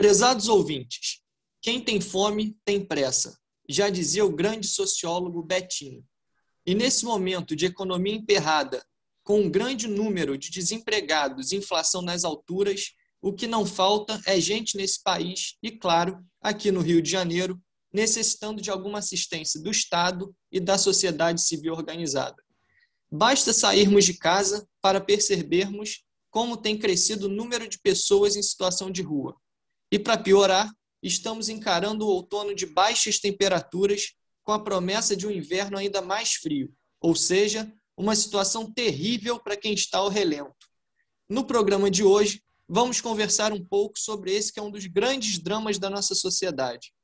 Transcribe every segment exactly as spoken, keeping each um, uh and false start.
Prezados ouvintes, quem tem fome tem pressa, já dizia o grande sociólogo Betinho. E nesse momento de economia emperrada, com um grande número de desempregados e inflação nas alturas, o que não falta é gente nesse país e, claro, aqui no Rio de Janeiro, necessitando de alguma assistência do Estado e da sociedade civil organizada. Basta sairmos de casa para percebermos como tem crescido o número de pessoas em situação de rua. E, para piorar, estamos encarando o outono de baixas temperaturas com a promessa de um inverno ainda mais frio, ou seja, uma situação terrível para quem está ao relento. No programa de hoje, vamos conversar um pouco sobre esse que é um dos grandes dramas da nossa sociedade.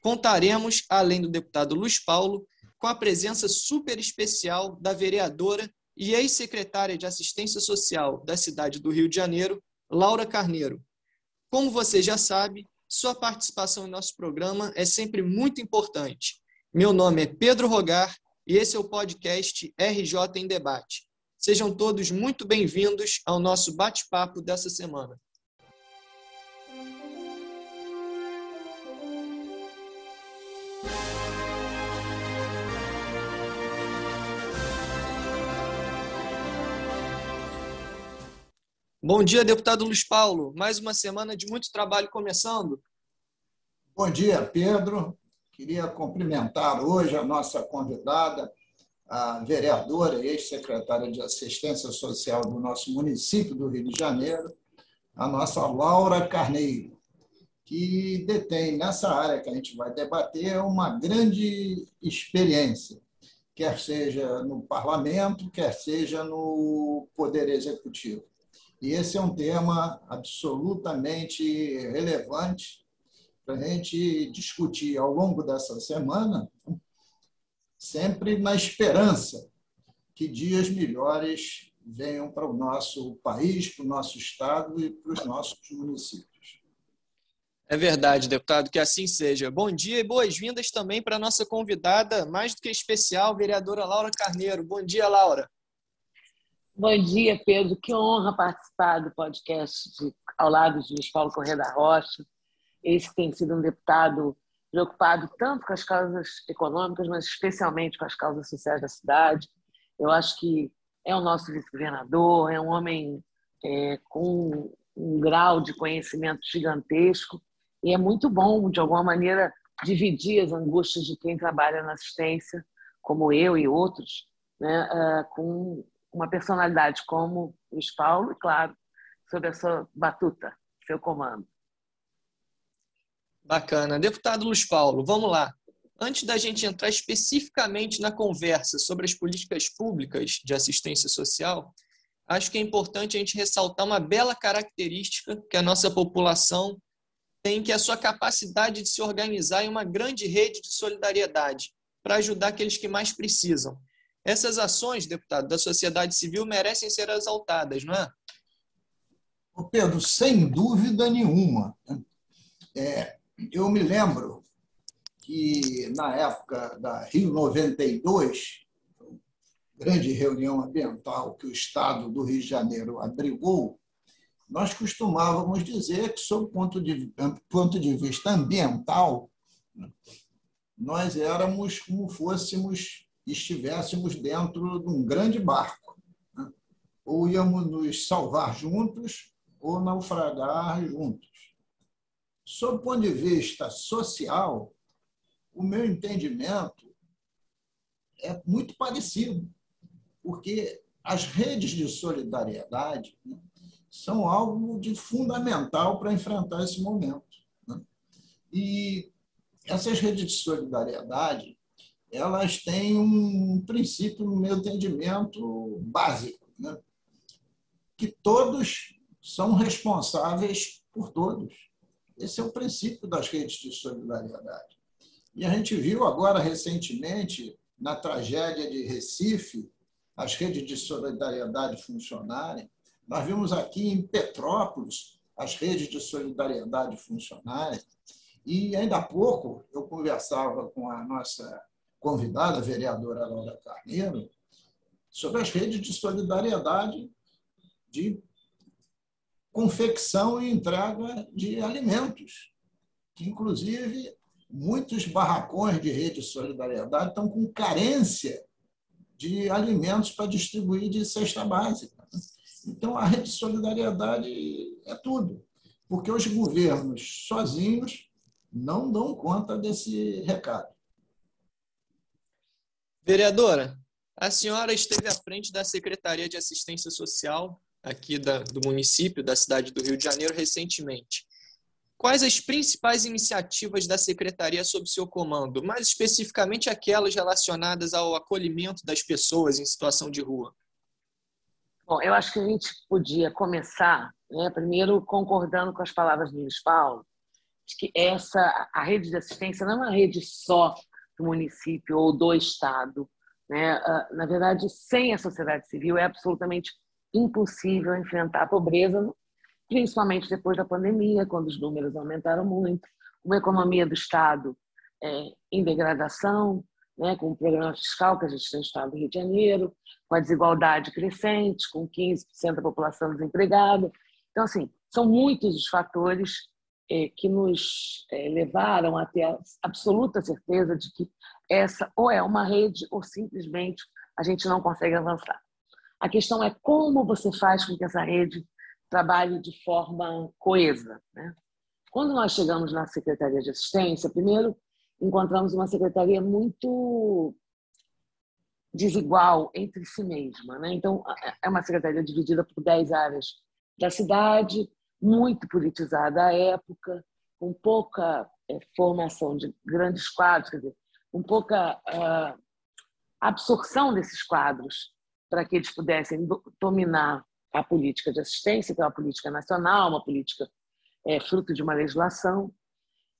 Contaremos, além do deputado Luiz Paulo, com a presença super especial da vereadora e ex-secretária de Assistência Social da cidade do Rio de Janeiro, Laura Carneiro. Como você já sabe, sua participação em nosso programa é sempre muito importante. Meu nome é Pedro Rogar e esse é o podcast R J em Debate. Sejam todos muito bem-vindos ao nosso bate-papo dessa semana. Bom dia, deputado Luiz Paulo. Mais uma semana de muito trabalho começando. Bom dia, Pedro. Queria cumprimentar hoje a nossa convidada, a vereadora e ex-secretária de Assistência Social do nosso município do Rio de Janeiro, a nossa Laura Carneiro, que detém nessa área que a gente vai debater uma grande experiência, quer seja no parlamento, quer seja no poder executivo. E esse é um tema absolutamente relevante para a gente discutir ao longo dessa semana, sempre na esperança que dias melhores venham para o nosso país, para o nosso estado e para os nossos municípios. É verdade, deputado, que assim seja. Bom dia e boas-vindas também para a nossa convidada, mais do que especial, vereadora Laura Carneiro. Bom dia, Laura. Bom dia, Pedro. Que honra participar do podcast de, ao lado de Luiz Paulo Corrêa da Rocha. Esse tem sido um deputado preocupado tanto com as causas econômicas, mas especialmente com as causas sociais da cidade. Eu acho que é o nosso vice-governador, é um homem é, com um grau de conhecimento gigantesco e é muito bom, de alguma maneira, dividir as angústias de quem trabalha na assistência, como eu e outros, né, com uma personalidade como o Luiz Paulo e, claro, sob a sua batuta, seu comando. Bacana. Deputado Luiz Paulo, vamos lá. Antes da gente entrar especificamente na conversa sobre as políticas públicas de assistência social, acho que é importante a gente ressaltar uma bela característica que a nossa população tem, que é a sua capacidade de se organizar em uma grande rede de solidariedade para ajudar aqueles que mais precisam. Essas ações, deputado, da sociedade civil merecem ser exaltadas, não é? Pedro, sem dúvida nenhuma. É... Eu me lembro que, na época da Rio noventa e dois, grande reunião ambiental que o Estado do Rio de Janeiro abrigou, nós costumávamos dizer que, sob o ponto de, ponto de vista ambiental, nós éramos como fôssemos, estivéssemos dentro de um grande barco. Ou íamos nos salvar juntos ou naufragar juntos. Sob o ponto de vista social, o meu entendimento é muito parecido, porque as redes de solidariedade são algo de fundamental para enfrentar esse momento. E essas redes de solidariedade, elas têm um princípio, no meu entendimento, básico, né? Que todos são responsáveis por todos. Esse é o princípio das redes de solidariedade. E a gente viu agora, recentemente, na tragédia de Recife, as redes de solidariedade funcionarem. Nós vimos aqui em Petrópolis as redes de solidariedade funcionarem. E, ainda há pouco, eu conversava com a nossa convidada, a vereadora Laura Carneiro, sobre as redes de solidariedade de confecção e entrega de alimentos, que, inclusive, muitos barracões de rede de solidariedade estão com carência de alimentos para distribuir de cesta básica. Então, a rede de solidariedade é tudo, porque os governos sozinhos não dão conta desse recado. Vereadora, a senhora esteve à frente da Secretaria de Assistência Social aqui da, do município, da cidade do Rio de Janeiro, recentemente. Quais as principais iniciativas da Secretaria sob seu comando, mais especificamente aquelas relacionadas ao acolhimento das pessoas em situação de rua? Bom, eu acho que a gente podia começar, né, primeiro concordando com as palavras do Luiz Paulo, de que essa, a rede de assistência não é uma rede só do município ou do Estado, né? Na verdade, sem a sociedade civil é absolutamente impossível enfrentar a pobreza, principalmente depois da pandemia, quando os números aumentaram muito, uma economia do Estado é, em degradação, né, com o programa fiscal que a gente tem no Estado do Rio de Janeiro, com a desigualdade crescente, com quinze por cento da população desempregada. Então, assim, são muitos os fatores é, que nos é, levaram a ter a absoluta certeza de que essa ou é uma rede ou simplesmente a gente não consegue avançar. A questão é como você faz com que essa rede trabalhe de forma coesa, né? Quando nós chegamos na Secretaria de Assistência, primeiro encontramos uma secretaria muito desigual entre si mesma, né? Então, é uma secretaria dividida por dez áreas da cidade, muito politizada à época, com pouca é, formação de grandes quadros, quer dizer, com pouca uh, absorção desses quadros para que eles pudessem dominar a política de assistência, que é uma política nacional, uma política é, fruto de uma legislação.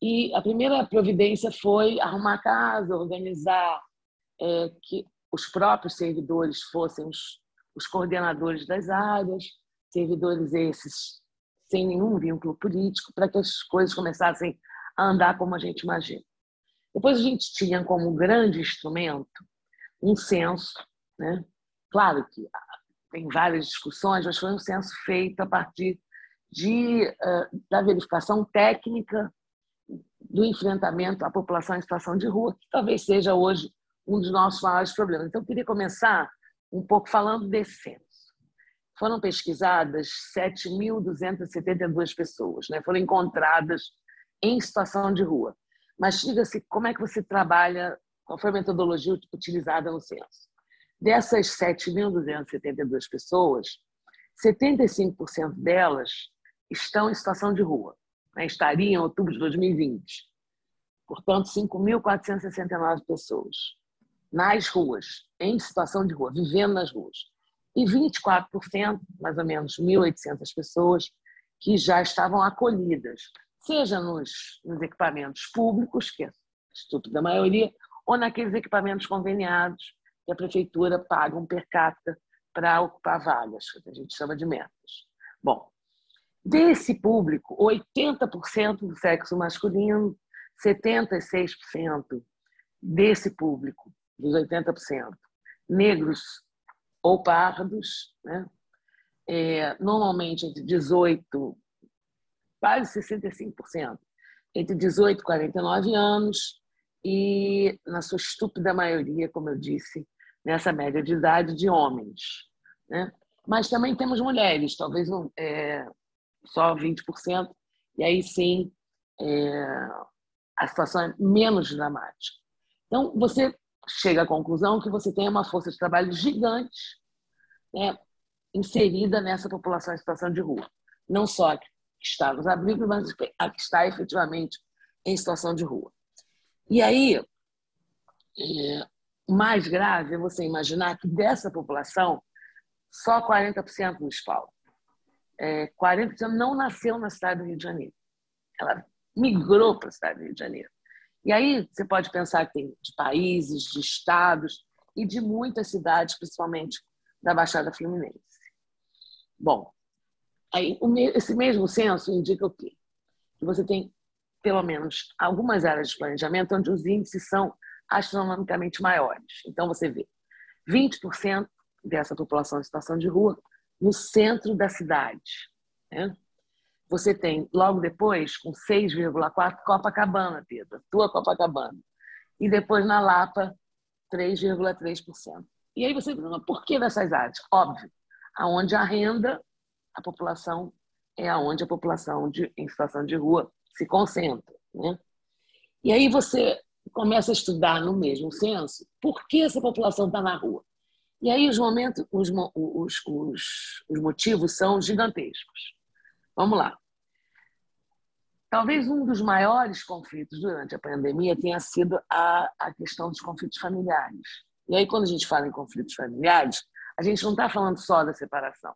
E a primeira providência foi arrumar casa, organizar é, que os próprios servidores fossem os, os coordenadores das áreas, servidores esses sem nenhum vínculo político, para que as coisas começassem a andar como a gente imagina. Depois a gente tinha como um grande instrumento um censo, né? Claro que tem várias discussões, mas foi um censo feito a partir de, da verificação técnica do enfrentamento à população em situação de rua, que talvez seja hoje um dos nossos maiores problemas. Então, eu queria começar um pouco falando desse censo. Foram pesquisadas sete mil duzentas e setenta e duas pessoas, né? Foram encontradas em situação de rua. Mas diga-se, como é que você trabalha, qual foi a metodologia utilizada no censo? Dessas sete mil duzentas e setenta e duas pessoas, setenta e cinco por cento delas estão em situação de rua, né? Estariam em outubro de dois mil e vinte. Portanto, cinco mil quatrocentas e sessenta e nove pessoas nas ruas, em situação de rua, vivendo nas ruas. E vinte e quatro por cento, mais ou menos mil e oitocentas pessoas, que já estavam acolhidas, seja nos, nos equipamentos públicos, que é a estúpida maioria, ou naqueles equipamentos conveniados, que a prefeitura paga um per capita para ocupar vagas, que a gente chama de metas. Bom, desse público, oitenta por cento do sexo masculino, setenta e seis por cento desse público, dos oitenta por cento, negros ou pardos, né? É, normalmente entre dezoito, quase sessenta e cinco por cento, entre dezoito e quarenta e nove anos, e na sua estúpida maioria, como eu disse, nessa média de idade de homens, né? Mas também temos mulheres, talvez não, é, só vinte por cento, e aí sim é, a situação é menos dramática. Então, você chega à conclusão que você tem uma força de trabalho gigante, né, inserida nessa população em situação de rua. Não só a que está nos abrigos, mas a que está efetivamente em situação de rua. E aí, é, mais grave é você imaginar que dessa população, só quarenta por cento do Paulo, é, quarenta por cento não nasceu na cidade do Rio de Janeiro. Ela migrou para a cidade do Rio de Janeiro. E aí você pode pensar que tem de países, de estados e de muitas cidades, principalmente da Baixada Fluminense. Bom, aí, esse mesmo censo indica o quê? Que você tem pelo menos algumas áreas de planejamento onde os índices são astronomicamente maiores. Então, você vê vinte por cento dessa população em situação de rua no centro da cidade, né? Você tem, logo depois, com seis vírgula quatro, Copacabana, Pedro, tua Copacabana. E depois, na Lapa, três vírgula três por cento. E aí você pergunta, por que dessas áreas? Óbvio, aonde a renda, a população, é aonde a população de, em situação de rua se concentra, né? E aí você começa a estudar no mesmo censo por que essa população está na rua. E aí os momentos, os, os, os, os motivos são gigantescos. Vamos lá. Talvez um dos maiores conflitos durante a pandemia tenha sido a, a questão dos conflitos familiares. E aí, quando a gente fala em conflitos familiares, a gente não está falando só da separação.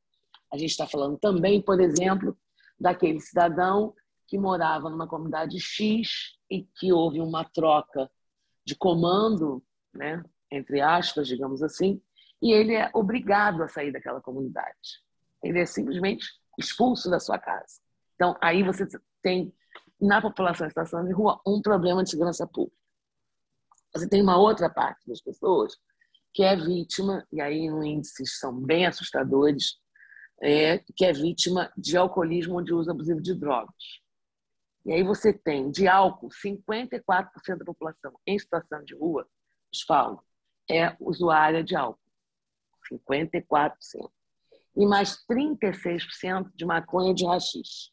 A gente está falando também, por exemplo, daquele cidadão que morava numa comunidade X e que houve uma troca de comando, né, entre aspas, digamos assim, e ele é obrigado a sair daquela comunidade. Ele é simplesmente expulso da sua casa. Então, aí você tem, na população em situação de rua, um problema de segurança pública. Você tem uma outra parte das pessoas que é vítima, e aí os índices são bem assustadores, é, que é vítima de alcoolismo ou de uso abusivo de drogas. E aí você tem, de álcool, cinquenta e quatro por cento da população em situação de rua, Luiz Paulo, é usuária de álcool. cinquenta e quatro por cento. E mais trinta e seis por cento de maconha e de haxixe.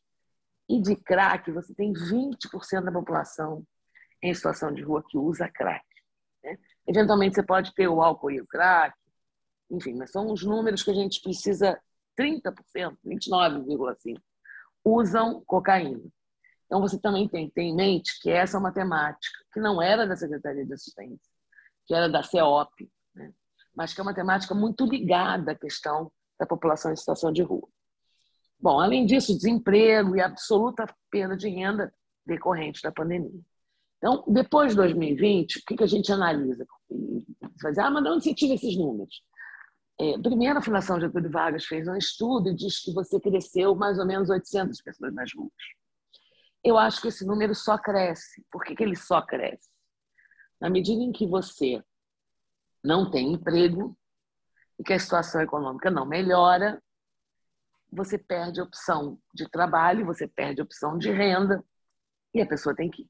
E de crack, você tem vinte por cento da população em situação de rua que usa crack, né? Eventualmente, você pode ter o álcool e o crack. Enfim, mas são os números que a gente precisa. Trinta por cento, vinte e nove vírgula cinco por cento, usam cocaína. Então, você também tem, tem em mente que essa é uma temática que não era da Secretaria de Assistência, que era da C E O P, né? Mas que é uma temática muito ligada à questão da população em situação de rua. Bom, além disso, desemprego e absoluta perda de renda decorrente da pandemia. Então, depois de dois mil e vinte, o que a gente analisa? Fazer, ah, mas de onde você tira esses números? É, primeiro, a Fundação Getúlio Vargas fez um estudo e diz que você cresceu mais ou menos oitocentas pessoas nas ruas. Eu acho que esse número só cresce. Por que que ele só cresce? Na medida em que você não tem emprego e que a situação econômica não melhora, você perde a opção de trabalho, você perde a opção de renda e a pessoa tem que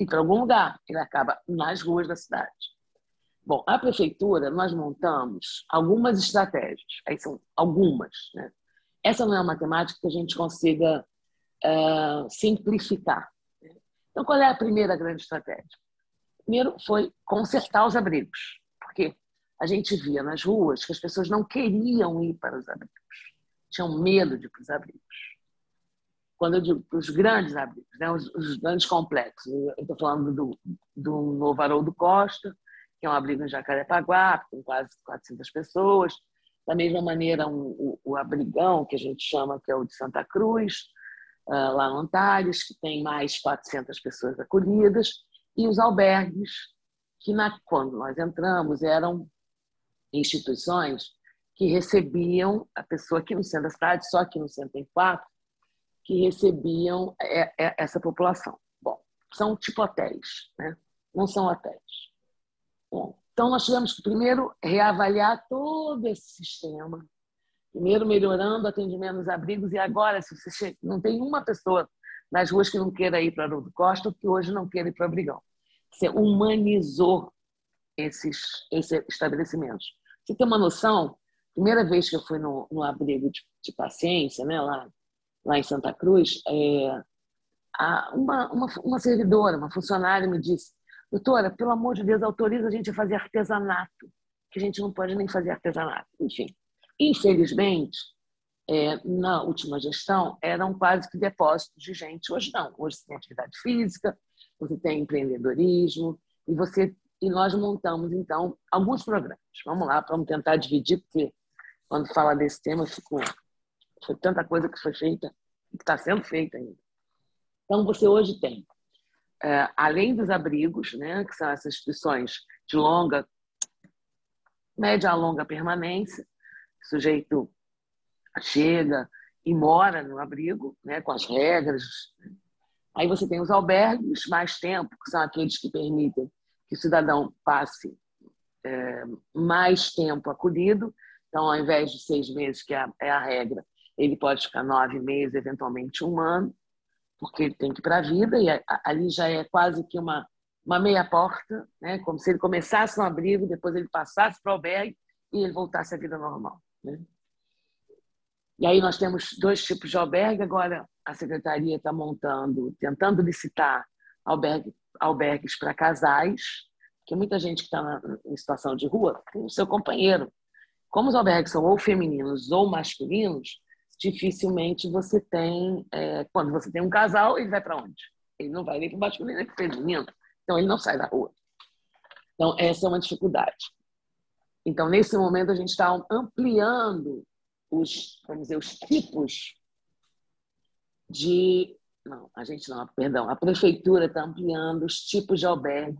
ir para algum lugar. Ele acaba nas ruas da cidade. Bom, a prefeitura, nós montamos algumas estratégias. Aí são algumas, né? Essa não é uma temática que a gente consiga uh, simplificar, né? Então, qual é a primeira grande estratégia? Primeiro foi consertar os abrigos, porque a gente via nas ruas que as pessoas não queriam ir para os abrigos, tinham medo de ir para os abrigos. Quando eu digo para os grandes abrigos, né, os, os grandes complexos, eu estou falando do, do Novo Aroldo Costa, que é um abrigo em Jacarepaguá, com quase quatrocentas pessoas. Da mesma maneira, um, o, o abrigão, que a gente chama, que é o de Santa Cruz, uh, lá no Antares, que tem mais quatrocentas pessoas acolhidas. E os albergues, que na, quando nós entramos, eram instituições que recebiam a pessoa aqui no centro da cidade, só aqui no centro tem quatro, que recebiam é, é, essa população. Bom, são tipo hotéis, né? Não são hotéis. Bom, então, nós tivemos que, primeiro, reavaliar todo esse sistema. Primeiro, melhorando o atendimento nos abrigos. E agora, se você chega, não tem uma pessoa nas ruas que não queira ir para Aroldo Costa ou que hoje não queira ir para o abrigão. Você humanizou esses, esses estabelecimentos. Você tem uma noção? Primeira vez que eu fui no, no abrigo de, de paciência, né, lá, lá em Santa Cruz, é, a, uma, uma, uma servidora, uma funcionária me disse: doutora, pelo amor de Deus, autoriza a gente a fazer artesanato, que a gente não pode nem fazer artesanato. Enfim, infelizmente, é, na última gestão, eram quase que depósitos de gente. Hoje não. Hoje você tem atividade física, você tem empreendedorismo, e, você, e nós montamos, então, alguns programas. Vamos lá, vamos tentar dividir, porque quando fala desse tema, eu fico... Foi tanta coisa que foi feita, que está sendo feita ainda. Então, você hoje tem, além dos abrigos, né, que são essas instituições de longa, média a longa permanência, o sujeito chega e mora no abrigo, né, com as regras. Aí você tem os albergues mais tempo, que são aqueles que permitem que o cidadão passe é, mais tempo acolhido. Então, ao invés de seis meses, que é a, é a regra, ele pode ficar nove meses, eventualmente um ano, porque ele tem que ir para a vida, e ali já é quase que uma, uma meia porta, né? Como se ele começasse no abrigo, depois ele passasse para o albergue e ele voltasse à vida normal, né? E aí nós temos dois tipos de albergue. Agora a Secretaria está montando, tentando licitar albergue, albergues para casais, porque muita gente que está em situação de rua tem o seu companheiro. Como os albergues são ou femininos ou masculinos, dificilmente você tem... É, quando você tem um casal, ele vai para onde? Ele não vai nem para o masculino nem para o feminino. Então, ele não sai da rua. Então, essa é uma dificuldade. Então, nesse momento, a gente está ampliando os, vamos dizer, os tipos de... Não, a gente não, perdão. A prefeitura está ampliando os tipos de albergue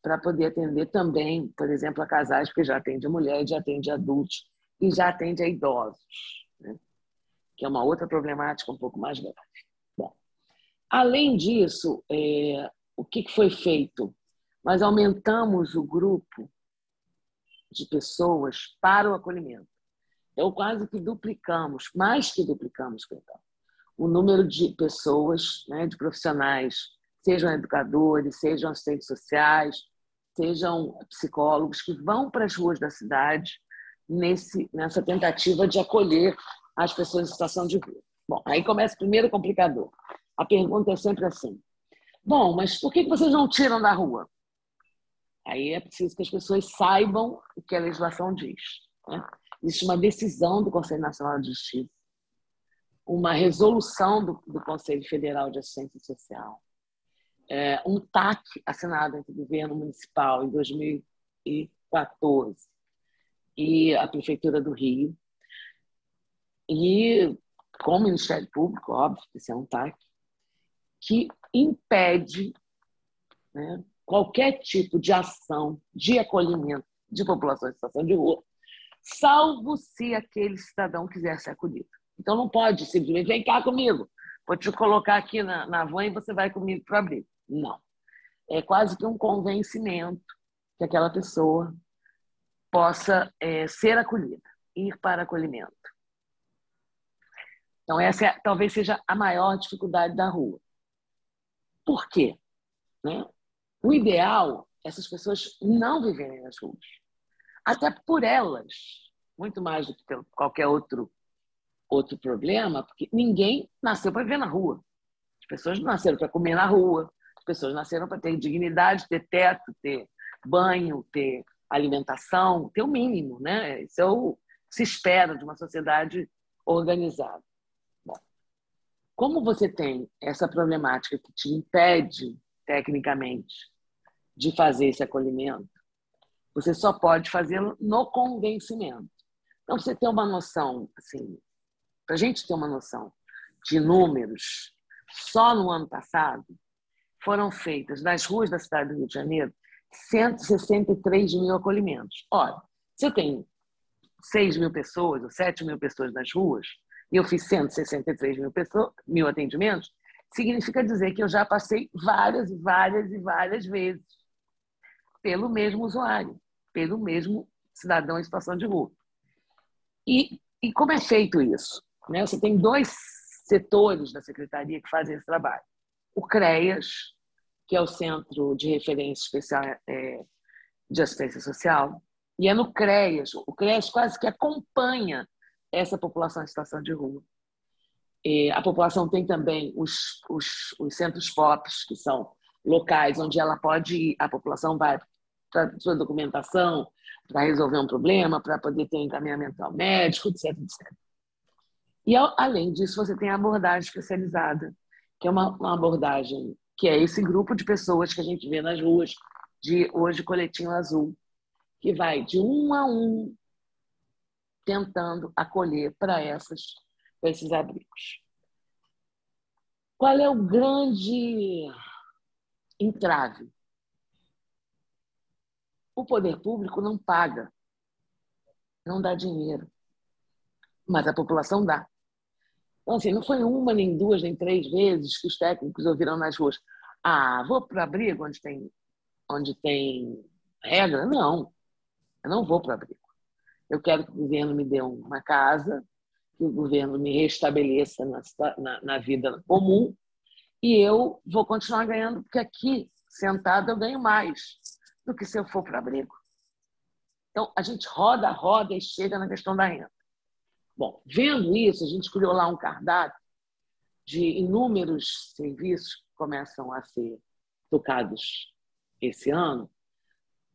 para poder atender também, por exemplo, a casais, porque já atende a mulher, já atende a adultos e já atende a idosos, né? Que é uma outra problemática um pouco mais grave. Bom, além disso, é, o que foi feito? Nós aumentamos o grupo de pessoas para o acolhimento. Então, quase que duplicamos, mais que duplicamos, perdão, o número de pessoas, né, de profissionais, sejam educadores, sejam assistentes sociais, sejam psicólogos, que vão para as ruas da cidade nesse, nessa tentativa de acolher as pessoas em situação de rua. Bom, aí começa o primeiro complicador. A pergunta é sempre assim: bom, mas por que vocês não tiram da rua? Aí é preciso que as pessoas saibam o que a legislação diz, né? Existe uma decisão do Conselho Nacional de Justiça, uma resolução do, do Conselho Federal de Assistência Social, é, um T A C assinado entre o governo municipal em dois mil e quatorze e a Prefeitura do Rio, e com o Ministério Público, óbvio, que esse é um T A C, que impede, né, qualquer tipo de ação de acolhimento de populações em situação de rua, salvo se aquele cidadão quiser ser acolhido. Então não pode simplesmente, vem cá comigo, vou te colocar aqui na, na van e você vai comigo para o abrigo. Não. É quase que um convencimento que aquela pessoa possa é, ser acolhida, ir para acolhimento. Então, essa é, talvez seja a maior dificuldade da rua. Por quê? Né? O ideal é essas pessoas não viverem nas ruas. Até por elas, muito mais do que pelo qualquer outro, outro problema, porque ninguém nasceu para viver na rua. As pessoas não nasceram para comer na rua, as pessoas nasceram para ter dignidade, ter teto, ter banho, ter alimentação, ter o mínimo, né? Isso é o que se espera de uma sociedade organizada. Como você tem essa problemática que te impede, tecnicamente, de fazer esse acolhimento, você só pode fazê-lo no convencimento. Então, você tem uma noção, assim, para a gente ter uma noção de números, só no ano passado foram feitas, nas ruas da cidade do Rio de Janeiro, cento e sessenta e três mil acolhimentos. Olha, se eu tenho seis mil pessoas ou sete mil pessoas nas ruas, e eu fiz cento e sessenta e três mil, pessoas, mil atendimentos, significa dizer que eu já passei várias, várias e várias vezes pelo mesmo usuário, pelo mesmo cidadão em situação de rua. E, e como é feito isso? Né? Você tem dois setores da Secretaria que fazem esse trabalho. O CRAS, que é o Centro de Referência Especial de Assistência Social, e é no CRAS, o CRAS quase que acompanha essa população em situação de rua. E a população tem também os, os, os centros P O P, que são locais onde ela pode ir, a população vai para sua documentação, para resolver um problema, para poder ter um encaminhamento ao médico, etc, etcétera. E, além disso, você tem a abordagem especializada, que é uma, uma abordagem que é esse grupo de pessoas que a gente vê nas ruas, de hoje coletinho azul, que vai de um a um, tentando acolher para essas, para esses abrigos. Qual é o grande entrave? O poder público não paga, não dá dinheiro, mas a população dá. Então, assim, não foi uma, nem duas, nem três vezes que os técnicos ouviram nas ruas: ah, vou para o abrigo onde tem, onde tem regra? Não, eu não vou para o abrigo. Eu quero que o governo me dê uma casa, que o governo me restabeleça na, na, na vida comum, e eu vou continuar ganhando, porque aqui, sentada, eu ganho mais do que se eu for para abrigo. Então, a gente roda, roda e chega na questão da renda. Bom, vendo isso, a gente criou lá um cardápio de inúmeros serviços que começam a ser tocados esse ano,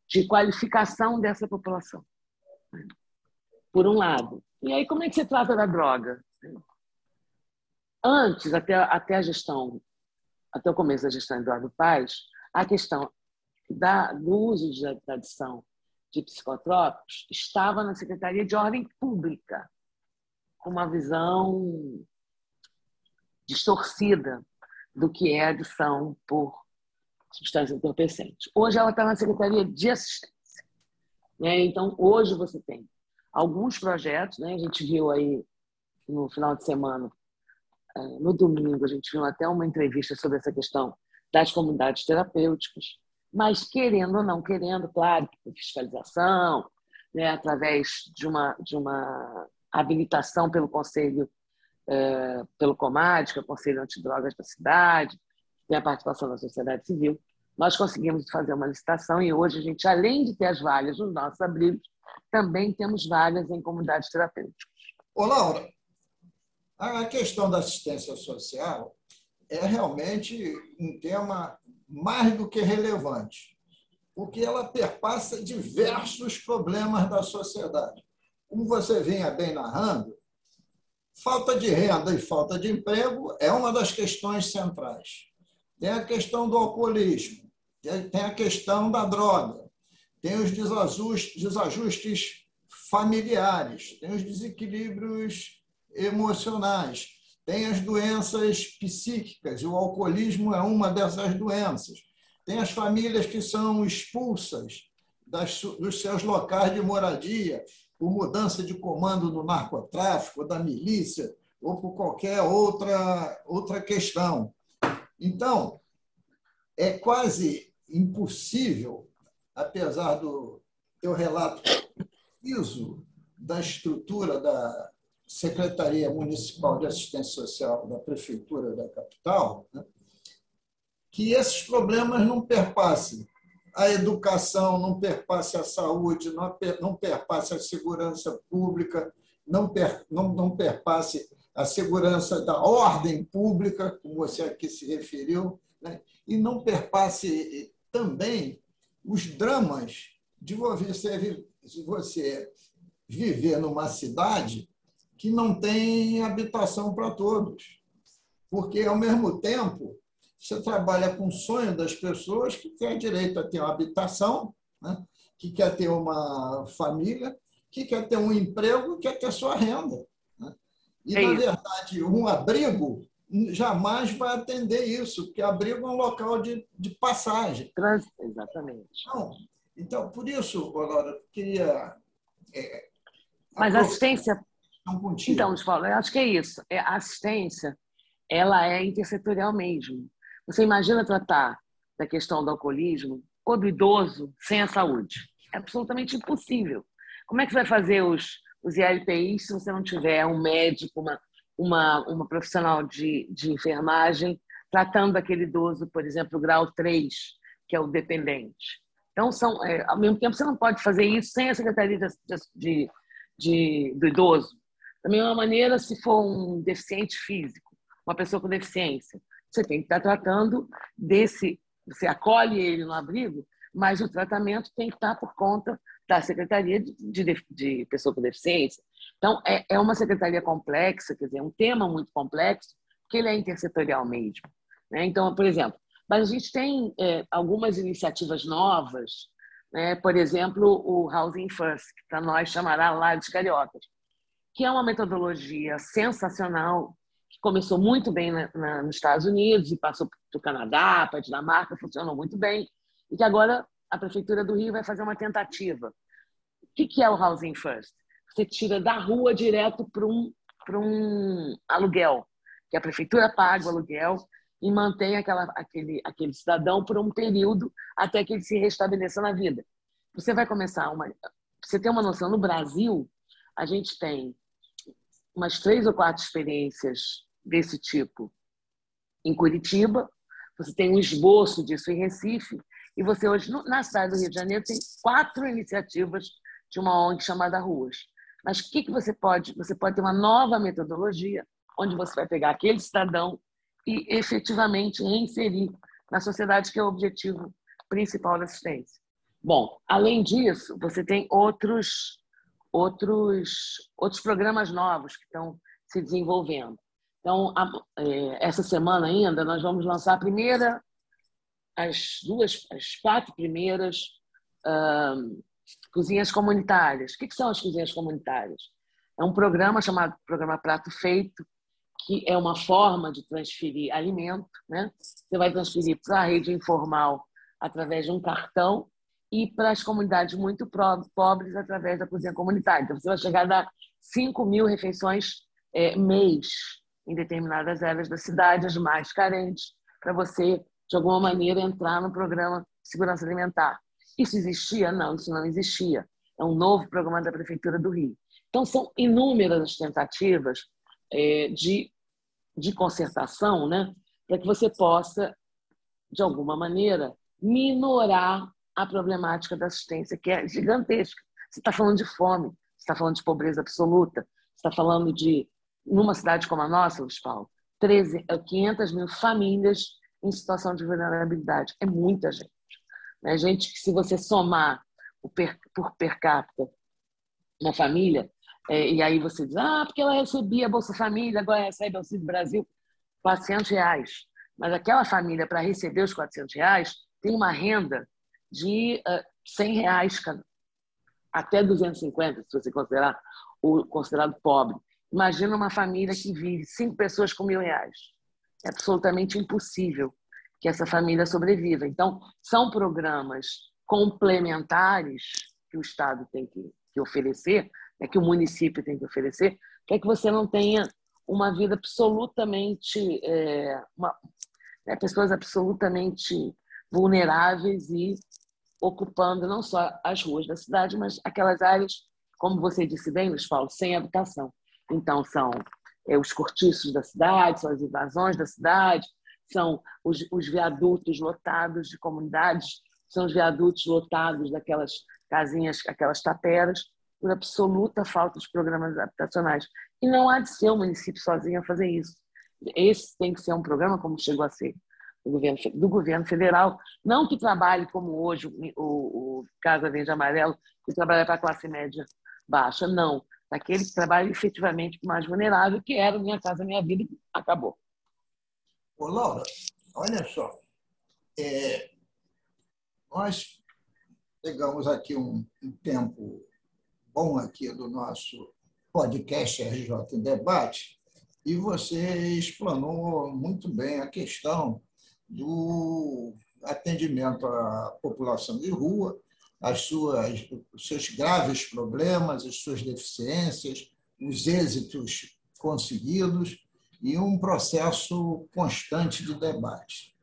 de qualificação dessa população, por um lado. E aí, como é que se trata da droga? Antes, até, até a gestão, até o começo da gestão Eduardo Paes, a questão da, do uso de adição de psicotrópicos estava na Secretaria de Ordem Pública, com uma visão distorcida do que é adição por substância entorpecente. Hoje ela está na Secretaria de Assistência. Né? Então, hoje você tem alguns projetos, né? A gente viu aí no final de semana, no domingo, a gente viu até uma entrevista sobre essa questão das comunidades terapêuticas, mas querendo ou não querendo, claro, fiscalização, né? Através de uma, de uma habilitação pelo Conselho, eh, pelo COMAD, que é o Conselho Antidrogas da cidade, tem a participação da sociedade civil, nós conseguimos fazer uma licitação e hoje a gente, além de ter as vagas nos nossos abrigos, também temos vagas em comunidades terapêuticas. Ô, Laura, a questão da assistência social é realmente um tema mais do que relevante, porque ela perpassa diversos problemas da sociedade. Como você vinha bem narrando, falta de renda e falta de emprego é uma das questões centrais. Tem a questão do alcoolismo, tem a questão da droga, tem os desajustes familiares, tem os desequilíbrios emocionais, tem as doenças psíquicas, o alcoolismo é uma dessas doenças, tem as famílias que são expulsas das, dos seus locais de moradia por mudança de comando do narcotráfico, da milícia ou por qualquer outra, outra questão. Então, é quase impossível, apesar do teu relato preciso da estrutura da Secretaria Municipal de Assistência Social da Prefeitura da Capital, né, que esses problemas não perpassem a educação, não perpassem a saúde, não perpassem a segurança pública, não, per, não, não perpassem a segurança da ordem pública, como você aqui se referiu, né? E não perpasse também os dramas de você viver numa cidade que não tem habitação para todos. Porque, ao mesmo tempo, você trabalha com o sonho das pessoas que têm direito a ter uma habitação, né? Que quer ter uma família, que quer ter um emprego, que quer ter sua renda. E, na verdade, um abrigo jamais vai atender isso, porque abrigo é um local de, de passagem. Trans... Exatamente. Então, então, por isso, Laura, queria... É, Mas a assistência... Então, Luiz Paulo, eu acho que é isso. A assistência, ela é intersetorial mesmo. Você imagina tratar da questão do alcoolismo ou do idoso sem a saúde. É absolutamente impossível. Como é que você vai fazer os... os I L P Is, se você não tiver um médico, uma, uma, uma profissional de, de enfermagem, tratando aquele idoso, por exemplo, grau três, que é o dependente. Então, são, é, ao mesmo tempo, você não pode fazer isso sem a Secretaria de, de, de, do Idoso. Da mesma maneira, se for um deficiente físico, uma pessoa com deficiência, você tem que estar tratando desse... Você acolhe ele no abrigo, mas o tratamento tem que estar por conta da Secretaria de, de, de Pessoa com Deficiência. Então, é, é uma secretaria complexa, quer dizer, um tema muito complexo, porque ele é intersetorial mesmo. Né? Então, por exemplo, mas a gente tem é, algumas iniciativas novas, né? Por exemplo, o Housing First, que para nós chamará lá de Cariocas, que é uma metodologia sensacional, que começou muito bem na, na, nos Estados Unidos e passou para o Canadá, para a Dinamarca, funcionou muito bem, e que agora... a Prefeitura do Rio vai fazer uma tentativa. O que é o Housing First? Você tira da rua direto para um, para um aluguel, que a Prefeitura paga o aluguel e mantém aquela, aquele, aquele cidadão por um período até que ele se restabeleça na vida. Você vai começar uma... Você tem uma noção, no Brasil, a gente tem umas três ou quatro experiências desse tipo em Curitiba, você tem um esboço disso em Recife, e você hoje, na cidade do Rio de Janeiro, tem quatro iniciativas de uma O N G chamada Ruas. Mas o que, que você pode? Você pode ter uma nova metodologia, onde você vai pegar aquele cidadão e efetivamente reinserir na sociedade, que é o objetivo principal da assistência. Bom, além disso, você tem outros, outros, outros programas novos que estão se desenvolvendo. Então, a, é, essa semana ainda, nós vamos lançar a primeira, as duas, as quatro primeiras uh, cozinhas comunitárias. O que, que são as cozinhas comunitárias? É um programa chamado Programa Prato Feito, que é uma forma de transferir alimento, né? Você vai transferir para a rede informal através de um cartão e para as comunidades muito pobres através da cozinha comunitária. Então, você vai chegar a dar cinco mil refeições é, mês em determinadas áreas da cidade, as mais carentes, para você, de alguma maneira, entrar no programa de segurança alimentar. Isso existia? Não, isso não existia. É um novo programa da Prefeitura do Rio. Então, são inúmeras as tentativas é, de, de concertação, né, para que você possa, de alguma maneira, minorar a problemática da assistência, que é gigantesca. Você está falando de fome, você está falando de pobreza absoluta, você está falando de, numa cidade como a nossa, Luiz Paulo, quinhentas mil famílias em situação de vulnerabilidade. É muita gente. Né? Gente que, se você somar o per, por per capita uma família, é, e aí você diz, ah, porque ela recebia a Bolsa Família, agora recebe Auxílio Brasil, quatrocentos reais. Mas aquela família, para receber os quatrocentos reais, tem uma renda de cem reais cada, até duzentos e cinquenta, se você considerar o considerado pobre. Imagina uma família que vive cinco pessoas com mil reais. É absolutamente impossível que essa família sobreviva. Então, são programas complementares que o Estado tem que, que oferecer, né, que o município tem que oferecer, para que você não tenha uma vida absolutamente... É, uma, né, pessoas absolutamente... vulneráveis e ocupando não só as ruas da cidade, mas aquelas áreas, como você disse bem, Luiz Paulo, sem habitação. Então, são é, os cortiços da cidade, são as invasões da cidade, são os, os viadutos lotados de comunidades, são os viadutos lotados daquelas casinhas, aquelas taperas, por absoluta falta de programas habitacionais. E não há de ser o município sozinho a fazer isso. Esse tem que ser um programa como chegou a ser Do governo, do governo federal, não que trabalhe como hoje o, o, o Casa Verde e Amarelo, que trabalha para a classe média baixa, não. Daquele que trabalha efetivamente mais vulnerável, que era Minha Casa Minha Vida, e acabou. Ô, Laura, olha só. É, nós pegamos aqui um, um tempo bom aqui do nosso podcast R J em Debate e você explanou muito bem a questão do atendimento à população de rua, as suas, os seus graves problemas, as suas deficiências, os êxitos conseguidos e um processo constante de debate.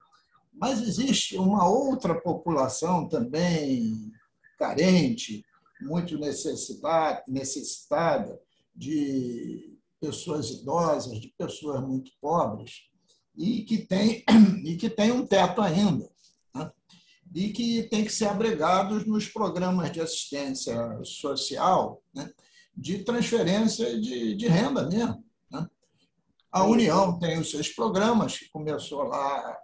Mas existe uma outra população também carente, muito necessitada, de pessoas idosas, de pessoas muito pobres, e que tem, e que tem um teto ainda, né? E que tem que ser abrigados nos programas de assistência social, né? De transferência de, de renda mesmo, né? A União tem os seus programas, que começou lá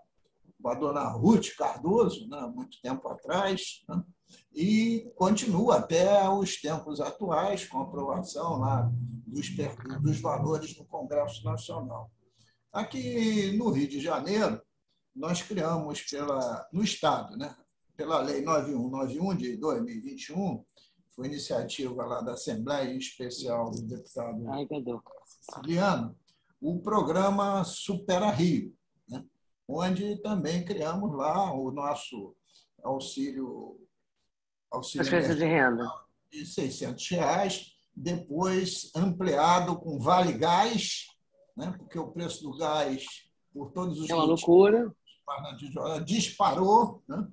com a dona Ruth Cardoso, né? Muito tempo atrás, né? E continua até os tempos atuais, com a aprovação lá dos, dos valores no Congresso Nacional. Aqui no Rio de Janeiro, nós criamos, pela, no Estado, né, pela Lei nove mil cento e noventa e um, de dois mil e vinte e um, foi iniciativa lá da Assembleia Especial do deputado Siliano, o programa Supera Rio, né, onde também criamos lá o nosso auxílio, auxílio de renda de seiscentos reais, depois ampliado com Vale Gás, porque o preço do gás, por todos os... É uma loucura. Disparou, né?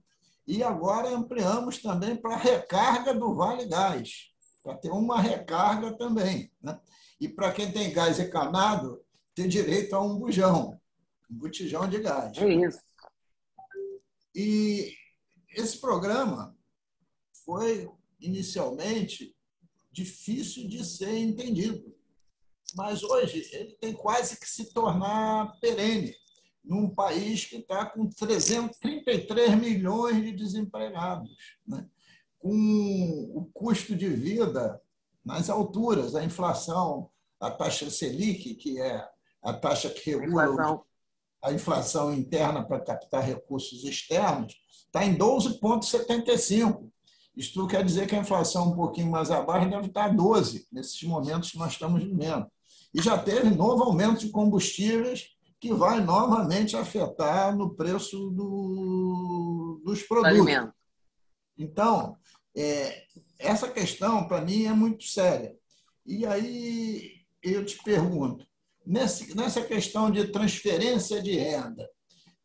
E agora ampliamos também para a recarga do Vale Gás, para ter uma recarga também, né? E para quem tem gás encanado, tem direito a um bujão, um botijão de gás. É isso. E esse programa foi, inicialmente, difícil de ser entendido. Mas hoje ele tem quase que se tornar perene, num país que está com trezentos e trinta e três milhões de desempregados, né? Com o custo de vida nas alturas, a inflação, a taxa Selic, que é a taxa que regula a inflação, a inflação interna para captar recursos externos, está em doze vírgula setenta e cinco por cento. Isto quer dizer que a inflação um pouquinho mais abaixo deve estar doze por cento, nesses momentos que nós estamos vivendo. E já teve novo aumento de combustíveis, que vai novamente afetar no preço do, dos produtos. Então, é, essa questão, para mim, é muito séria. E aí eu te pergunto, nesse, nessa questão de transferência de renda,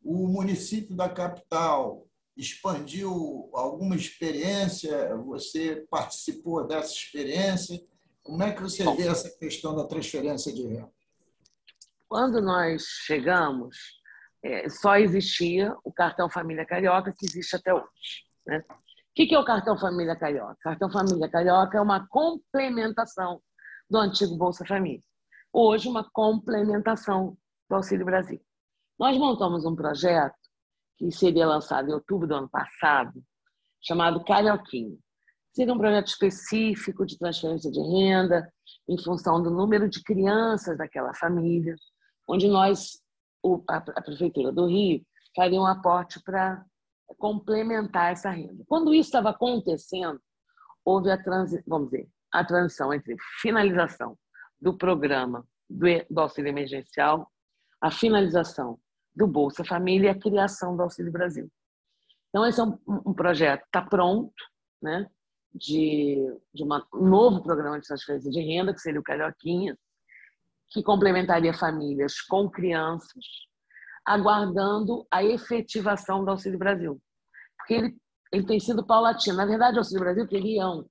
o município da capital expandiu alguma experiência? Você participou dessa experiência? Como é que você vê essa questão da transferência de renda? Quando nós chegamos, só existia o Cartão Família Carioca, que existe até hoje, né? O que é o Cartão Família Carioca? O Cartão Família Carioca é uma complementação do antigo Bolsa Família. Hoje, uma complementação do Auxílio Brasil. Nós montamos um projeto que seria lançado em outubro do ano passado, chamado Carioquinho. Seria um projeto específico de transferência de renda em função do número de crianças daquela família, onde nós, a Prefeitura do Rio, faria um aporte para complementar essa renda. Quando isso estava acontecendo, houve a, transi- vamos dizer, a transição entre finalização do programa do, do auxílio emergencial, a finalização do Bolsa Família e a criação do Auxílio Brasil. Então, esse é um, um projeto que está pronto, né, de, de uma, um novo programa de transferência de renda, que seria o Carioquinha, que complementaria famílias com crianças, aguardando a efetivação do Auxílio Brasil. Porque ele, ele tem sido paulatino. Na verdade, o Auxílio Brasil teriam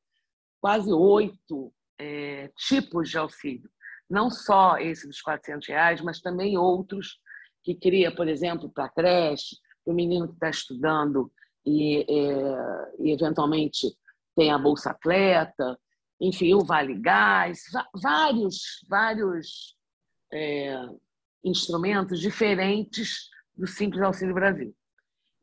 quase oito é, tipos de auxílio. Não só esse dos quatrocentos reais, mas também outros que cria, por exemplo, para a creche, para o menino que está estudando e, é, e, eventualmente, tem a Bolsa Atleta, enfim, o Vale Gás, vários, vários é, instrumentos diferentes do Simples Auxílio Brasil.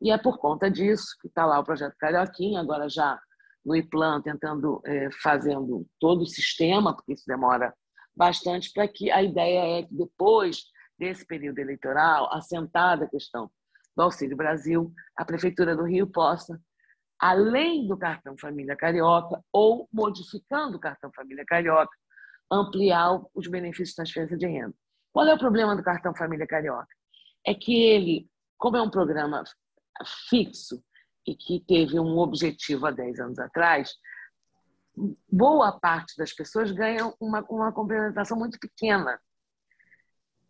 E é por conta disso que está lá o projeto Carioquinha, agora já no IPLAN, tentando, é, fazendo todo o sistema, porque isso demora bastante, para que a ideia é que depois desse período eleitoral, assentada a questão do Auxílio Brasil, a Prefeitura do Rio possa, além do Cartão Família Carioca, ou modificando o Cartão Família Carioca, ampliar os benefícios de transferência de renda. Qual é o problema do Cartão Família Carioca? É que ele, como é um programa fixo e que teve um objetivo há dez anos atrás, boa parte das pessoas ganha uma, uma complementação muito pequena.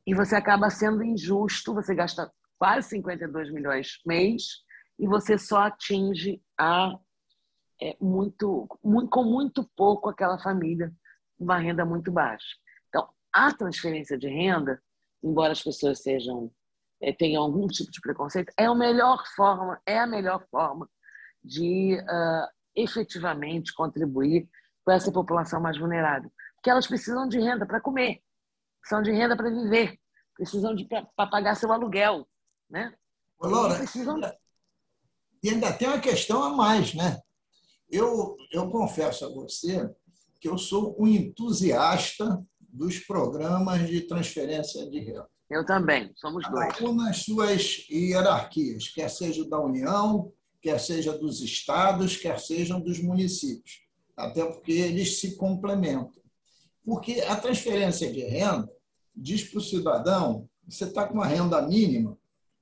E você acaba sendo injusto, você gasta quase cinquenta e dois milhões mês e você só atinge a, é, muito, muito, com muito pouco aquela família, uma renda muito baixa. Então, a transferência de renda, embora as pessoas sejam, é, tenham algum tipo de preconceito, é a melhor forma, é a melhor forma de uh, efetivamente contribuir com essa população mais vulnerável. Porque elas precisam de renda para comer. Precisam de renda para viver, precisam de para pagar seu aluguel, né? Ô, Laura, precisam... E ainda tem uma questão a mais, né? Eu, eu confesso a você que eu sou um entusiasta dos programas de transferência de renda. Eu também, somos dois. Ou nas suas hierarquias, quer seja da União, quer seja dos estados, quer sejam dos municípios, até porque eles se complementam. Porque a transferência de renda diz para o cidadão que você está com uma renda mínima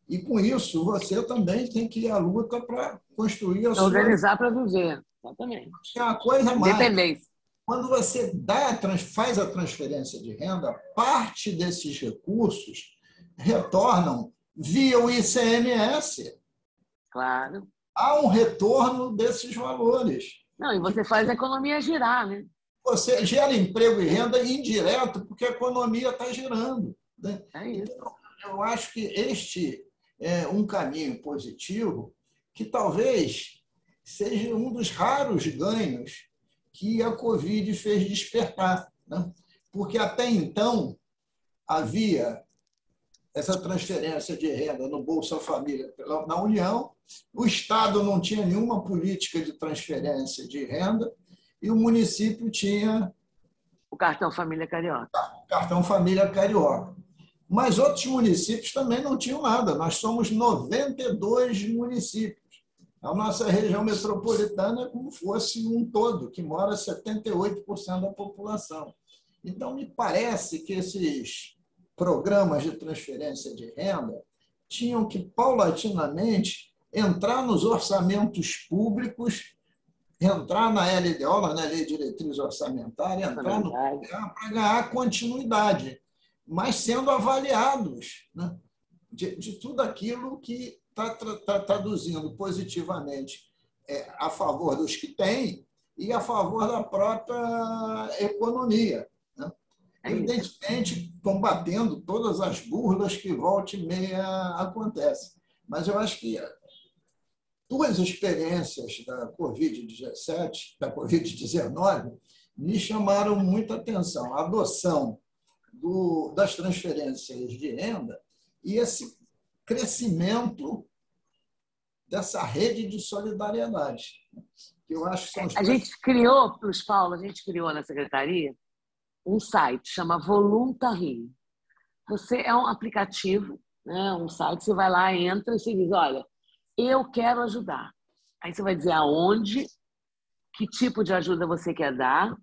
e, com isso, você também tem que ir à luta para construir a sua... Organizar para viver, exatamente. É uma coisa mais. Quando você dá, faz a transferência de renda, parte desses recursos retornam via o I C M S. Claro. Há um retorno desses valores. Não, e você faz a economia girar, né? você gera emprego e renda indireto, porque a economia está girando, né? É isso. Então, eu acho que este é um caminho positivo que talvez seja um dos raros ganhos que a Covid fez despertar, né? Porque até então havia essa transferência de renda no Bolsa Família na União, o Estado não tinha nenhuma política de transferência de renda e o município tinha... O Cartão Família Carioca. O Cartão Família Carioca. Mas outros municípios também não tinham nada. Nós somos noventa e dois municípios. A nossa região metropolitana é como fosse um todo, que mora setenta e oito por cento da população. Então, me parece que esses programas de transferência de renda tinham que, paulatinamente, entrar nos orçamentos públicos, entrar na L D O, na Lei de Diretriz Orçamentária, entrar no programa para ganhar continuidade, mas sendo avaliados, né, de, de tudo aquilo que está tra tá traduzindo positivamente é, a favor dos que têm e a favor da própria economia, né? Evidentemente, combatendo todas as burlas que volta e meia acontecem. Mas eu acho que duas experiências da Covid dezessete, da Covid dezenove, me chamaram muita atenção. A adoção do, das transferências de renda e esse crescimento dessa rede de solidariedade, que eu acho que são os a gente criou, Luiz Paulo, a gente criou na Secretaria um site, chama Voluntary. Você é um aplicativo, né, um site, você vai lá, entra e você diz, olha, eu quero ajudar. Aí você vai dizer aonde, que tipo de ajuda você quer dar,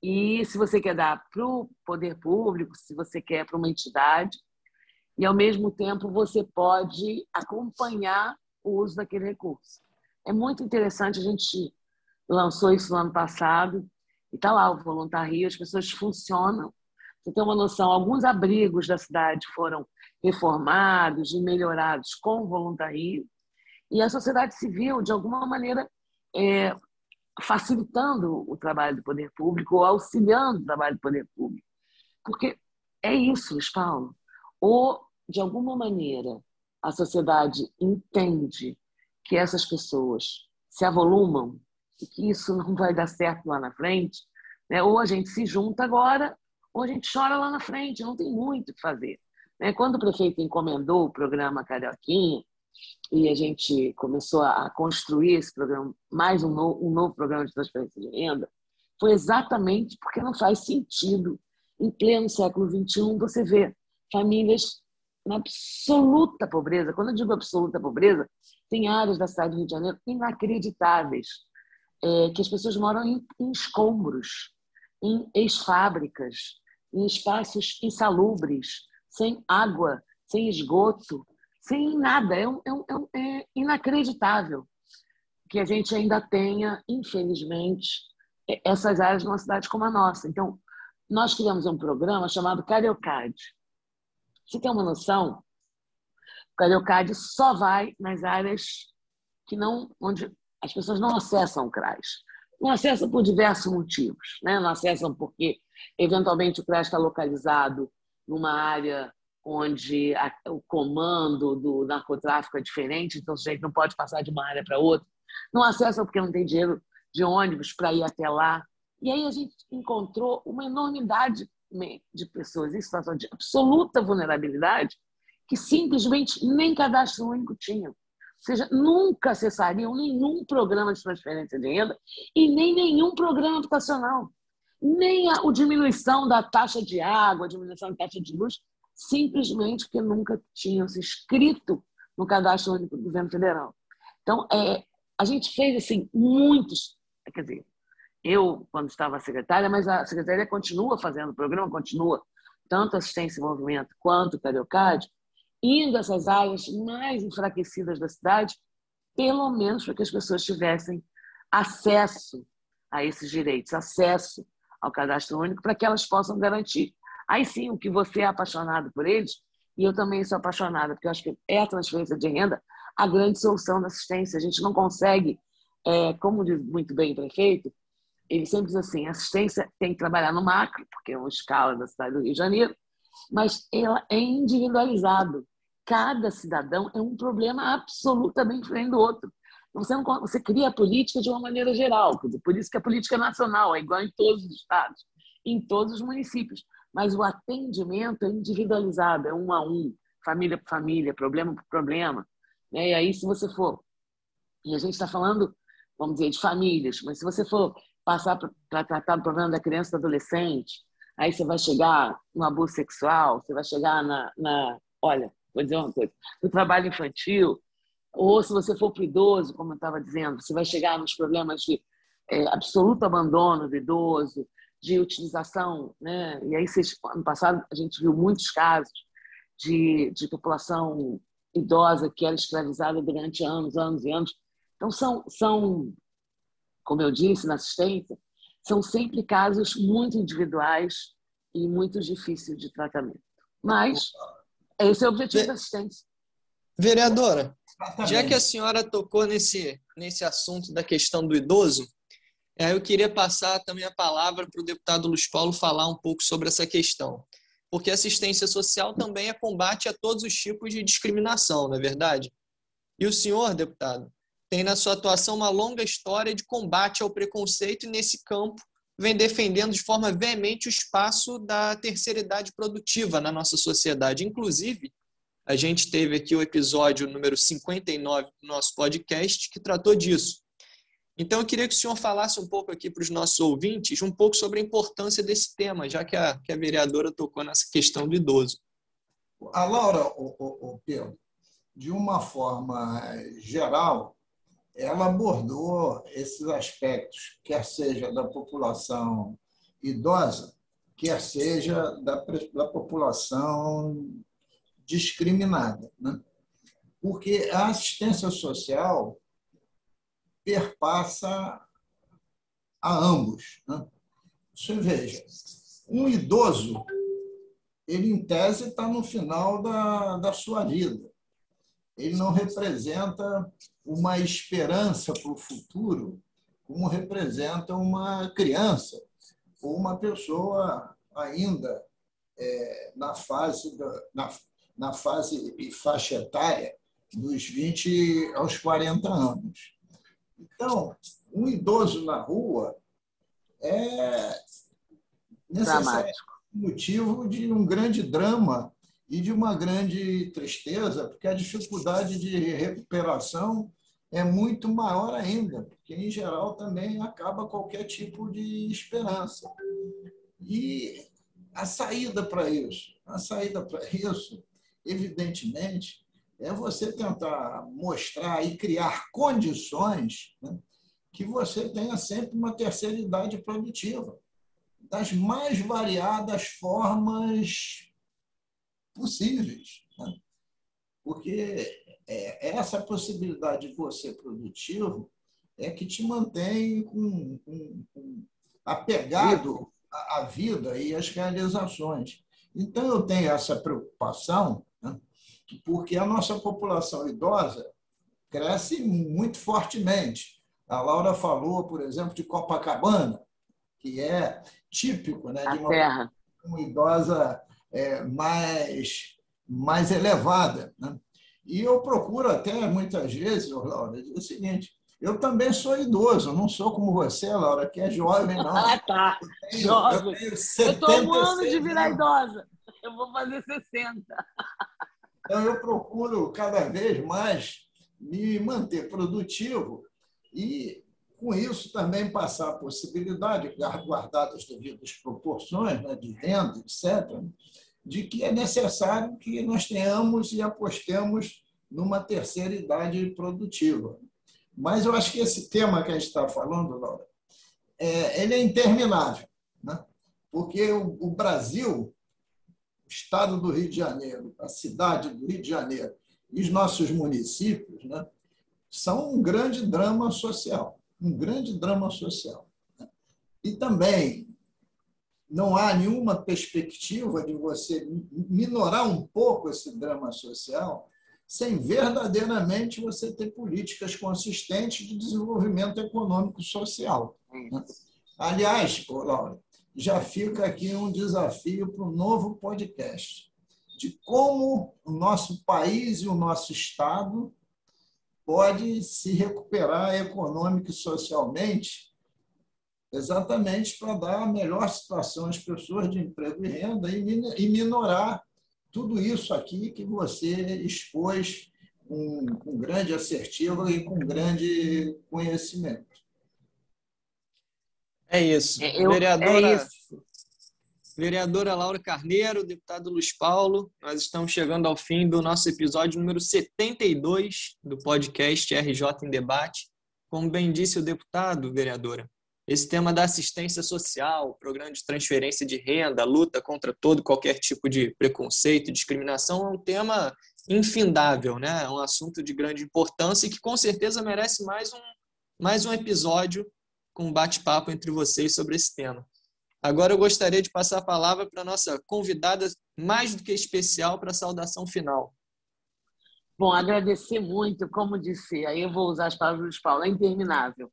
e se você quer dar para o poder público, se você quer para uma entidade, e, ao mesmo tempo, você pode acompanhar o uso daquele recurso. É muito interessante, a gente lançou isso no ano passado, e está lá o Voluntário, as pessoas funcionam. Você tem uma noção, alguns abrigos da cidade foram reformados e melhorados com o Voluntário, e a sociedade civil, de alguma maneira, é, facilitando o trabalho do poder público ou auxiliando o trabalho do poder público. Porque é isso, Luiz Paulo. Ou, de alguma maneira, a sociedade entende que essas pessoas se avolumam e que isso não vai dar certo lá na frente, né? Ou a gente se junta agora, ou a gente chora lá na frente, não tem muito o que fazer, né? Quando o prefeito encomendou o programa Carioquinha, e a gente começou a construir esse programa, mais um novo, um novo programa de transferência de renda, foi exatamente porque não faz sentido, em pleno século vinte e um, você ver famílias na absoluta pobreza. Quando eu digo absoluta pobreza, tem áreas da cidade do Rio de Janeiro inacreditáveis, é, que as pessoas moram em, em escombros, em ex-fábricas, em espaços insalubres, sem água, sem esgoto, sem nada. É, um, é, um, é inacreditável que a gente ainda tenha, infelizmente, essas áreas numa cidade como a nossa. Então, nós criamos um programa chamado Cariocad. Você tem uma noção? O Cariocad só vai nas áreas que não, onde as pessoas não acessam o CRAS. Não acessam por diversos motivos, né? Não acessam porque, eventualmente, o CRAS está localizado numa área onde a, o comando do narcotráfico é diferente, então o sujeito não pode passar de uma área para outra. Não acessam porque não tem dinheiro de ônibus para ir até lá. E aí a gente encontrou uma enormidade de pessoas em situação de absoluta vulnerabilidade que simplesmente nem cadastro único tinham. Ou seja, nunca acessariam nenhum programa de transferência de renda e nem nenhum programa habitacional. Nem a, a diminuição da taxa de água, a diminuição da taxa de luz, simplesmente porque nunca tinham se inscrito no Cadastro Único do Governo Federal. Então, é, a gente fez assim, muitos... Quer dizer, eu, quando estava secretária, mas a secretaria continua fazendo o programa, continua tanto assistência e movimento quanto o Cariocad, indo a essas áreas mais enfraquecidas da cidade, pelo menos para que as pessoas tivessem acesso a esses direitos, acesso ao Cadastro Único, para que elas possam garantir. Aí sim, o que você é apaixonado por eles, e eu também sou apaixonada, porque eu acho que é a transferência de renda a grande solução da assistência. A gente não consegue, é, como diz muito bem o prefeito, ele sempre diz assim, assistência tem que trabalhar no macro, porque é uma escala da cidade do Rio de Janeiro, mas ela é individualizado. Cada cidadão é um problema absolutamente diferente do outro. Você, não, você cria a política de uma maneira geral, por isso que a política nacional é igual em todos os estados, em todos os municípios, mas o atendimento é individualizado, é um a um, família por família, problema por problema. Né? E aí, se você for, e a gente está falando, vamos dizer, de famílias, mas se você for passar para tratar do problema da criança e do adolescente, aí você vai chegar no abuso sexual, você vai chegar na, na olha, vou dizer uma coisa, no trabalho infantil, ou se você for para o idoso, como eu estava dizendo, você vai chegar nos problemas de é, absoluto abandono do idoso, de utilização, né? E aí, vocês, ano passado, a gente viu muitos casos de, de população idosa que era escravizada durante anos, anos e anos. Então, são, são, como eu disse na assistência, são sempre casos muito individuais e muito difíceis de tratamento. Mas esse é o objetivo Ve- da assistência. Vereadora, já que a senhora tocou nesse, nesse assunto da questão do idoso, eu queria passar também a palavra para o deputado Luiz Paulo falar um pouco sobre essa questão. Porque assistência social também é combate a todos os tipos de discriminação, não é verdade? E o senhor, deputado, tem na sua atuação uma longa história de combate ao preconceito e, nesse campo, vem defendendo de forma veemente o espaço da terceira idade produtiva na nossa sociedade. Inclusive, a gente teve aqui o episódio número cinquenta e nove do nosso podcast que tratou disso. Então, eu queria que o senhor falasse um pouco aqui para os nossos ouvintes, um pouco sobre a importância desse tema, já que a, que a vereadora tocou nessa questão do idoso. A Laura, o, o, o Pedro, de uma forma geral, ela abordou esses aspectos, quer seja da população idosa, quer seja da, da população discriminada, né? Porque a assistência social perpassa a ambos, né? Você veja, um idoso, ele em tese está no final da, da sua vida. Ele não representa uma esperança para o futuro como representa uma criança ou uma pessoa ainda é, na, fase da, na, na fase e faixa etária dos vinte aos quarenta anos. Então, um idoso na rua é necessariamente motivo de um grande drama e de uma grande tristeza, porque a dificuldade de recuperação é muito maior ainda, porque, em geral, também acaba qualquer tipo de esperança. E a saída para isso, a saída para isso, evidentemente, é você tentar mostrar e criar condições, né, que você tenha sempre uma terceira idade produtiva, das mais variadas formas possíveis, né? Porque essa possibilidade de você produtivo é que te mantém com, com, com apegado à vida e às realizações. Então, eu tenho essa preocupação, né, porque a nossa população idosa cresce muito fortemente. A Laura falou, por exemplo, de Copacabana, que é típico, né, de uma, uma idosa É, mais, mais elevada, né? E eu procuro até, muitas vezes, Laura, dizer o seguinte, eu também sou idoso, não sou como você, Laura, que é jovem, não. Ah, tá. Eu tenho, jovem. Eu estou um ano de virar idosa. Eu vou fazer sessenta. Então, eu procuro cada vez mais me manter produtivo e, com isso, também passar a possibilidade, guardada as devidas proporções, né, de renda, etcétera, de que é necessário que nós tenhamos e apostemos numa terceira idade produtiva. Mas eu acho que esse tema que a gente está falando, Laura, é, ele é interminável, né? Porque o, o Brasil, o estado do Rio de Janeiro, a cidade do Rio de Janeiro e os nossos municípios, né, são um grande drama social, um grande drama social. E também não há nenhuma perspectiva de você minorar um pouco esse drama social sem verdadeiramente você ter políticas consistentes de desenvolvimento econômico social. Aliás, Laura, já fica aqui um desafio para o novo podcast, de como o nosso país e o nosso Estado pode se recuperar econômica e socialmente, exatamente para dar a melhor situação às pessoas de emprego e renda e minorar tudo isso aqui que você expôs com, com grande assertivo e com grande conhecimento. É isso. Eu, vereadora, é isso. Vereadora Laura Carneiro, deputado Luiz Paulo, nós estamos chegando ao fim do nosso episódio número setenta e dois do podcast R J em Debate. Como bem disse o deputado, vereadora, esse tema da assistência social, programa de transferência de renda, luta contra todo qualquer tipo de preconceito e discriminação é um tema infindável, né? É um assunto de grande importância e que com certeza merece mais um, mais um episódio com um bate-papo entre vocês sobre esse tema. Agora eu gostaria de passar a palavra para a nossa convidada mais do que especial para a saudação final. Bom, agradecer muito, como disse, aí eu vou usar as palavras do Luiz Paulo, é interminável.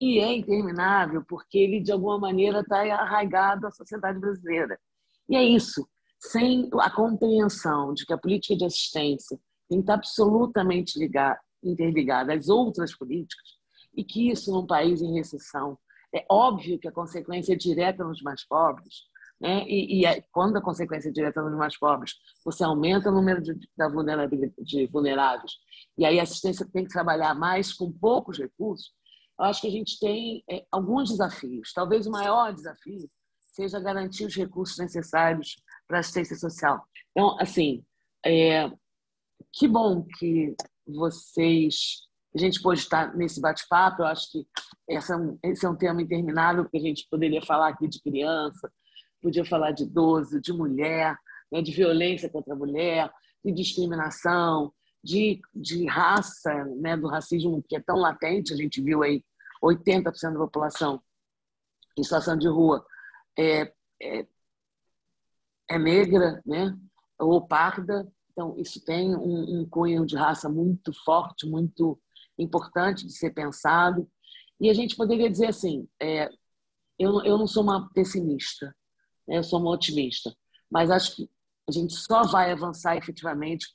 E é interminável porque ele, de alguma maneira, está arraigado à sociedade brasileira. E é isso. Sem a compreensão de que a política de assistência tem que estar absolutamente ligada, interligada às outras políticas, e que isso, num país em recessão, é óbvio que a consequência é direta nos mais pobres, né? E, e quando a consequência é direta nos mais pobres, você aumenta o número de, da vulnerabilidade, de vulneráveis, e aí a assistência tem que trabalhar mais com poucos recursos. Eu acho que a gente tem é, alguns desafios. Talvez o maior desafio seja garantir os recursos necessários para a assistência social. Então, assim, é, que bom que vocês... A gente pôde estar nesse bate-papo. Eu acho que essa, esse é um tema interminável, porque a gente poderia falar aqui de criança, podia falar de idoso, de mulher, né, de violência contra a mulher, de discriminação, de, de raça, né, do racismo que é tão latente. A gente viu aí oitenta por cento da população em situação de rua é, é, é negra, né, ou parda. Então, isso tem um, um cunho de raça muito forte, muito importante de ser pensado. E a gente poderia dizer assim, é, eu, eu não sou uma pessimista, né? Eu sou uma otimista, mas acho que a gente só vai avançar efetivamente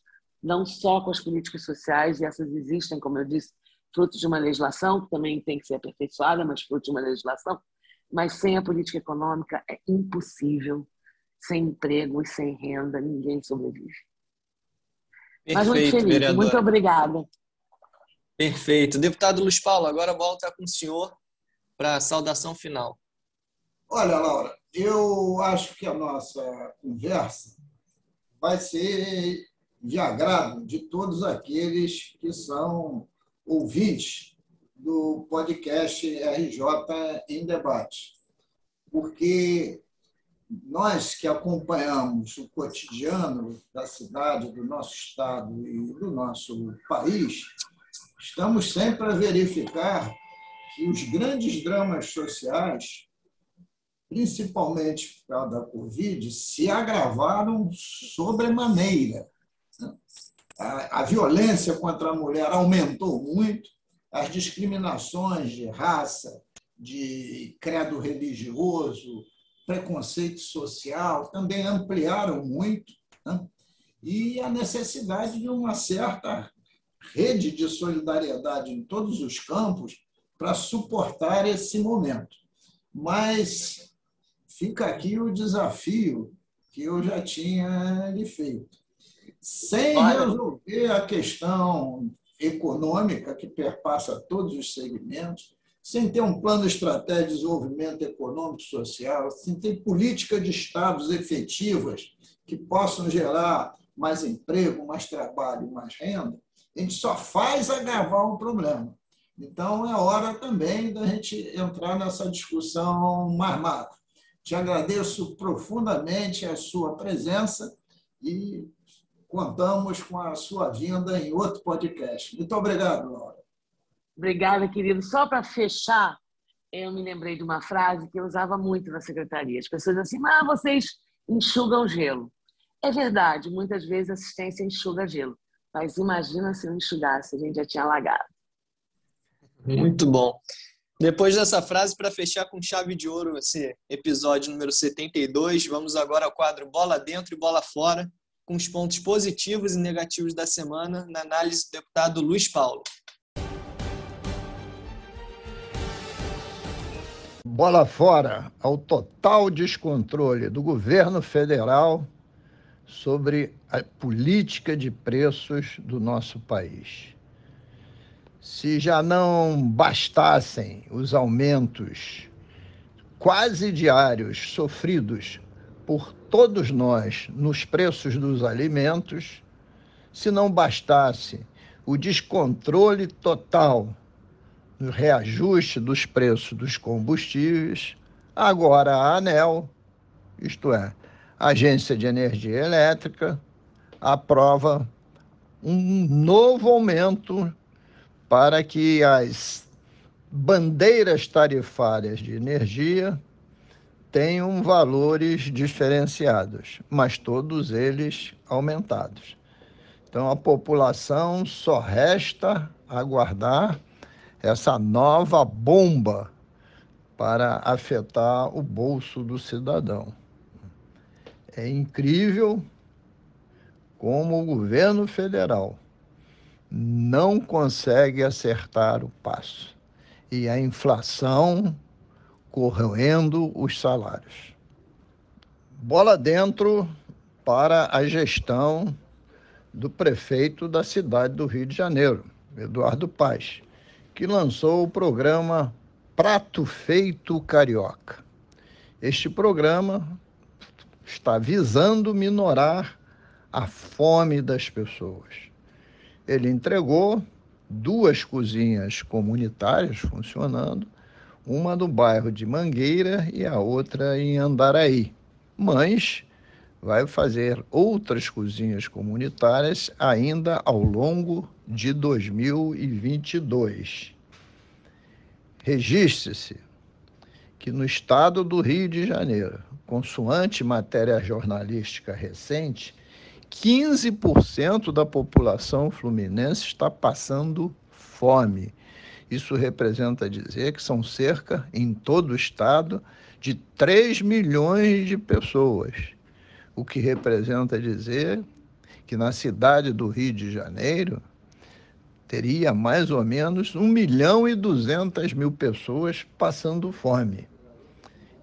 não só com as políticas sociais, e essas existem, como eu disse, fruto de uma legislação, que também tem que ser aperfeiçoada, mas fruto de uma legislação, mas sem a política econômica é impossível, sem emprego e sem renda, ninguém sobrevive. Perfeito, mas muito feliz, vereadora. Muito obrigada. Perfeito. Deputado Luiz Paulo, agora a bola está com o senhor para a saudação final. Olha, Laura, eu acho que a nossa conversa vai ser de agrado de todos aqueles que são ouvintes do podcast R J em Debate, porque nós que acompanhamos o cotidiano da cidade, do nosso estado e do nosso país, estamos sempre a verificar que os grandes dramas sociais, principalmente por causa da Covid, se agravaram sobremaneira. A, a violência contra a mulher aumentou muito, as discriminações de raça, de credo religioso, preconceito social também ampliaram muito, né? E a necessidade de uma certa rede de solidariedade em todos os campos para suportar esse momento. Mas fica aqui o desafio que eu já tinha lhe feito. Sem resolver a questão econômica que perpassa todos os segmentos, sem ter um plano estratégico de desenvolvimento econômico e social, sem ter política de estados efetivas que possam gerar mais emprego, mais trabalho, mais renda, a gente só faz agravar o problema. Então, é hora também da gente entrar nessa discussão marmada. Te agradeço profundamente a sua presença e contamos com a sua vinda em outro podcast. Muito obrigado, Laura. Obrigada, querido. Só para fechar, eu me lembrei de uma frase que eu usava muito na secretaria. As pessoas dizem assim, mas vocês enxugam gelo. É verdade, muitas vezes a assistência enxuga gelo. Mas imagina se eu enxugasse, a gente já tinha alagado. Muito bom. Depois dessa frase, para fechar com chave de ouro esse episódio número setenta e dois, vamos agora ao quadro Bola Dentro e Bola Fora, com os pontos positivos e negativos da semana, na análise do deputado Luiz Paulo. Bola fora ao total descontrole do governo federal sobre a política de preços do nosso país. Se já não bastassem os aumentos quase diários sofridos por todos nós nos preços dos alimentos, se não bastasse o descontrole total no reajuste dos preços dos combustíveis, agora a ANEEL, isto é, a Agência de Energia Elétrica, aprova um novo aumento para que as bandeiras tarifárias de energia tenham valores diferenciados, mas todos eles aumentados. Então, a população só resta aguardar essa nova bomba para afetar o bolso do cidadão. É incrível como o governo federal não consegue acertar o passo e a inflação corroendo os salários. Bola dentro para a gestão do prefeito da cidade do Rio de Janeiro, Eduardo Paes, que lançou o programa Prato Feito Carioca. Este programa está visando minorar a fome das pessoas. Ele entregou duas cozinhas comunitárias funcionando, uma no bairro de Mangueira e a outra em Andaraí. Mas vai fazer outras cozinhas comunitárias ainda ao longo de dois mil e vinte e dois. Registre-se que no estado do Rio de Janeiro, consoante matéria jornalística recente, quinze por cento da população fluminense está passando fome. Isso representa dizer que são cerca, em todo o estado, de três milhões de pessoas, o que representa dizer que na cidade do Rio de Janeiro teria mais ou menos um milhão e duzentas mil pessoas passando fome.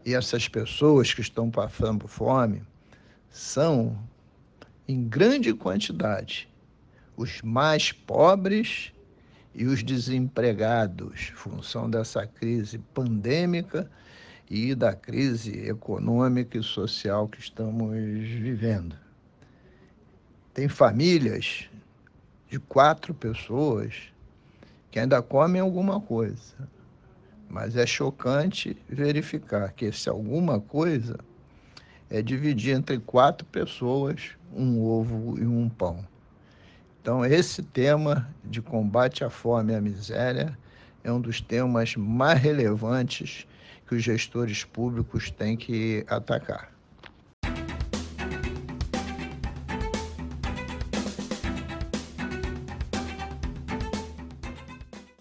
E essas pessoas que estão passando fome são, em grande quantidade, os mais pobres e os desempregados, função dessa crise pandêmica e da crise econômica e social que estamos vivendo. Tem famílias de quatro pessoas que ainda comem alguma coisa, mas é chocante verificar que esse alguma coisa é dividir entre quatro pessoas um ovo e um pão. Então, esse tema de combate à fome e à miséria é um dos temas mais relevantes que os gestores públicos têm que atacar.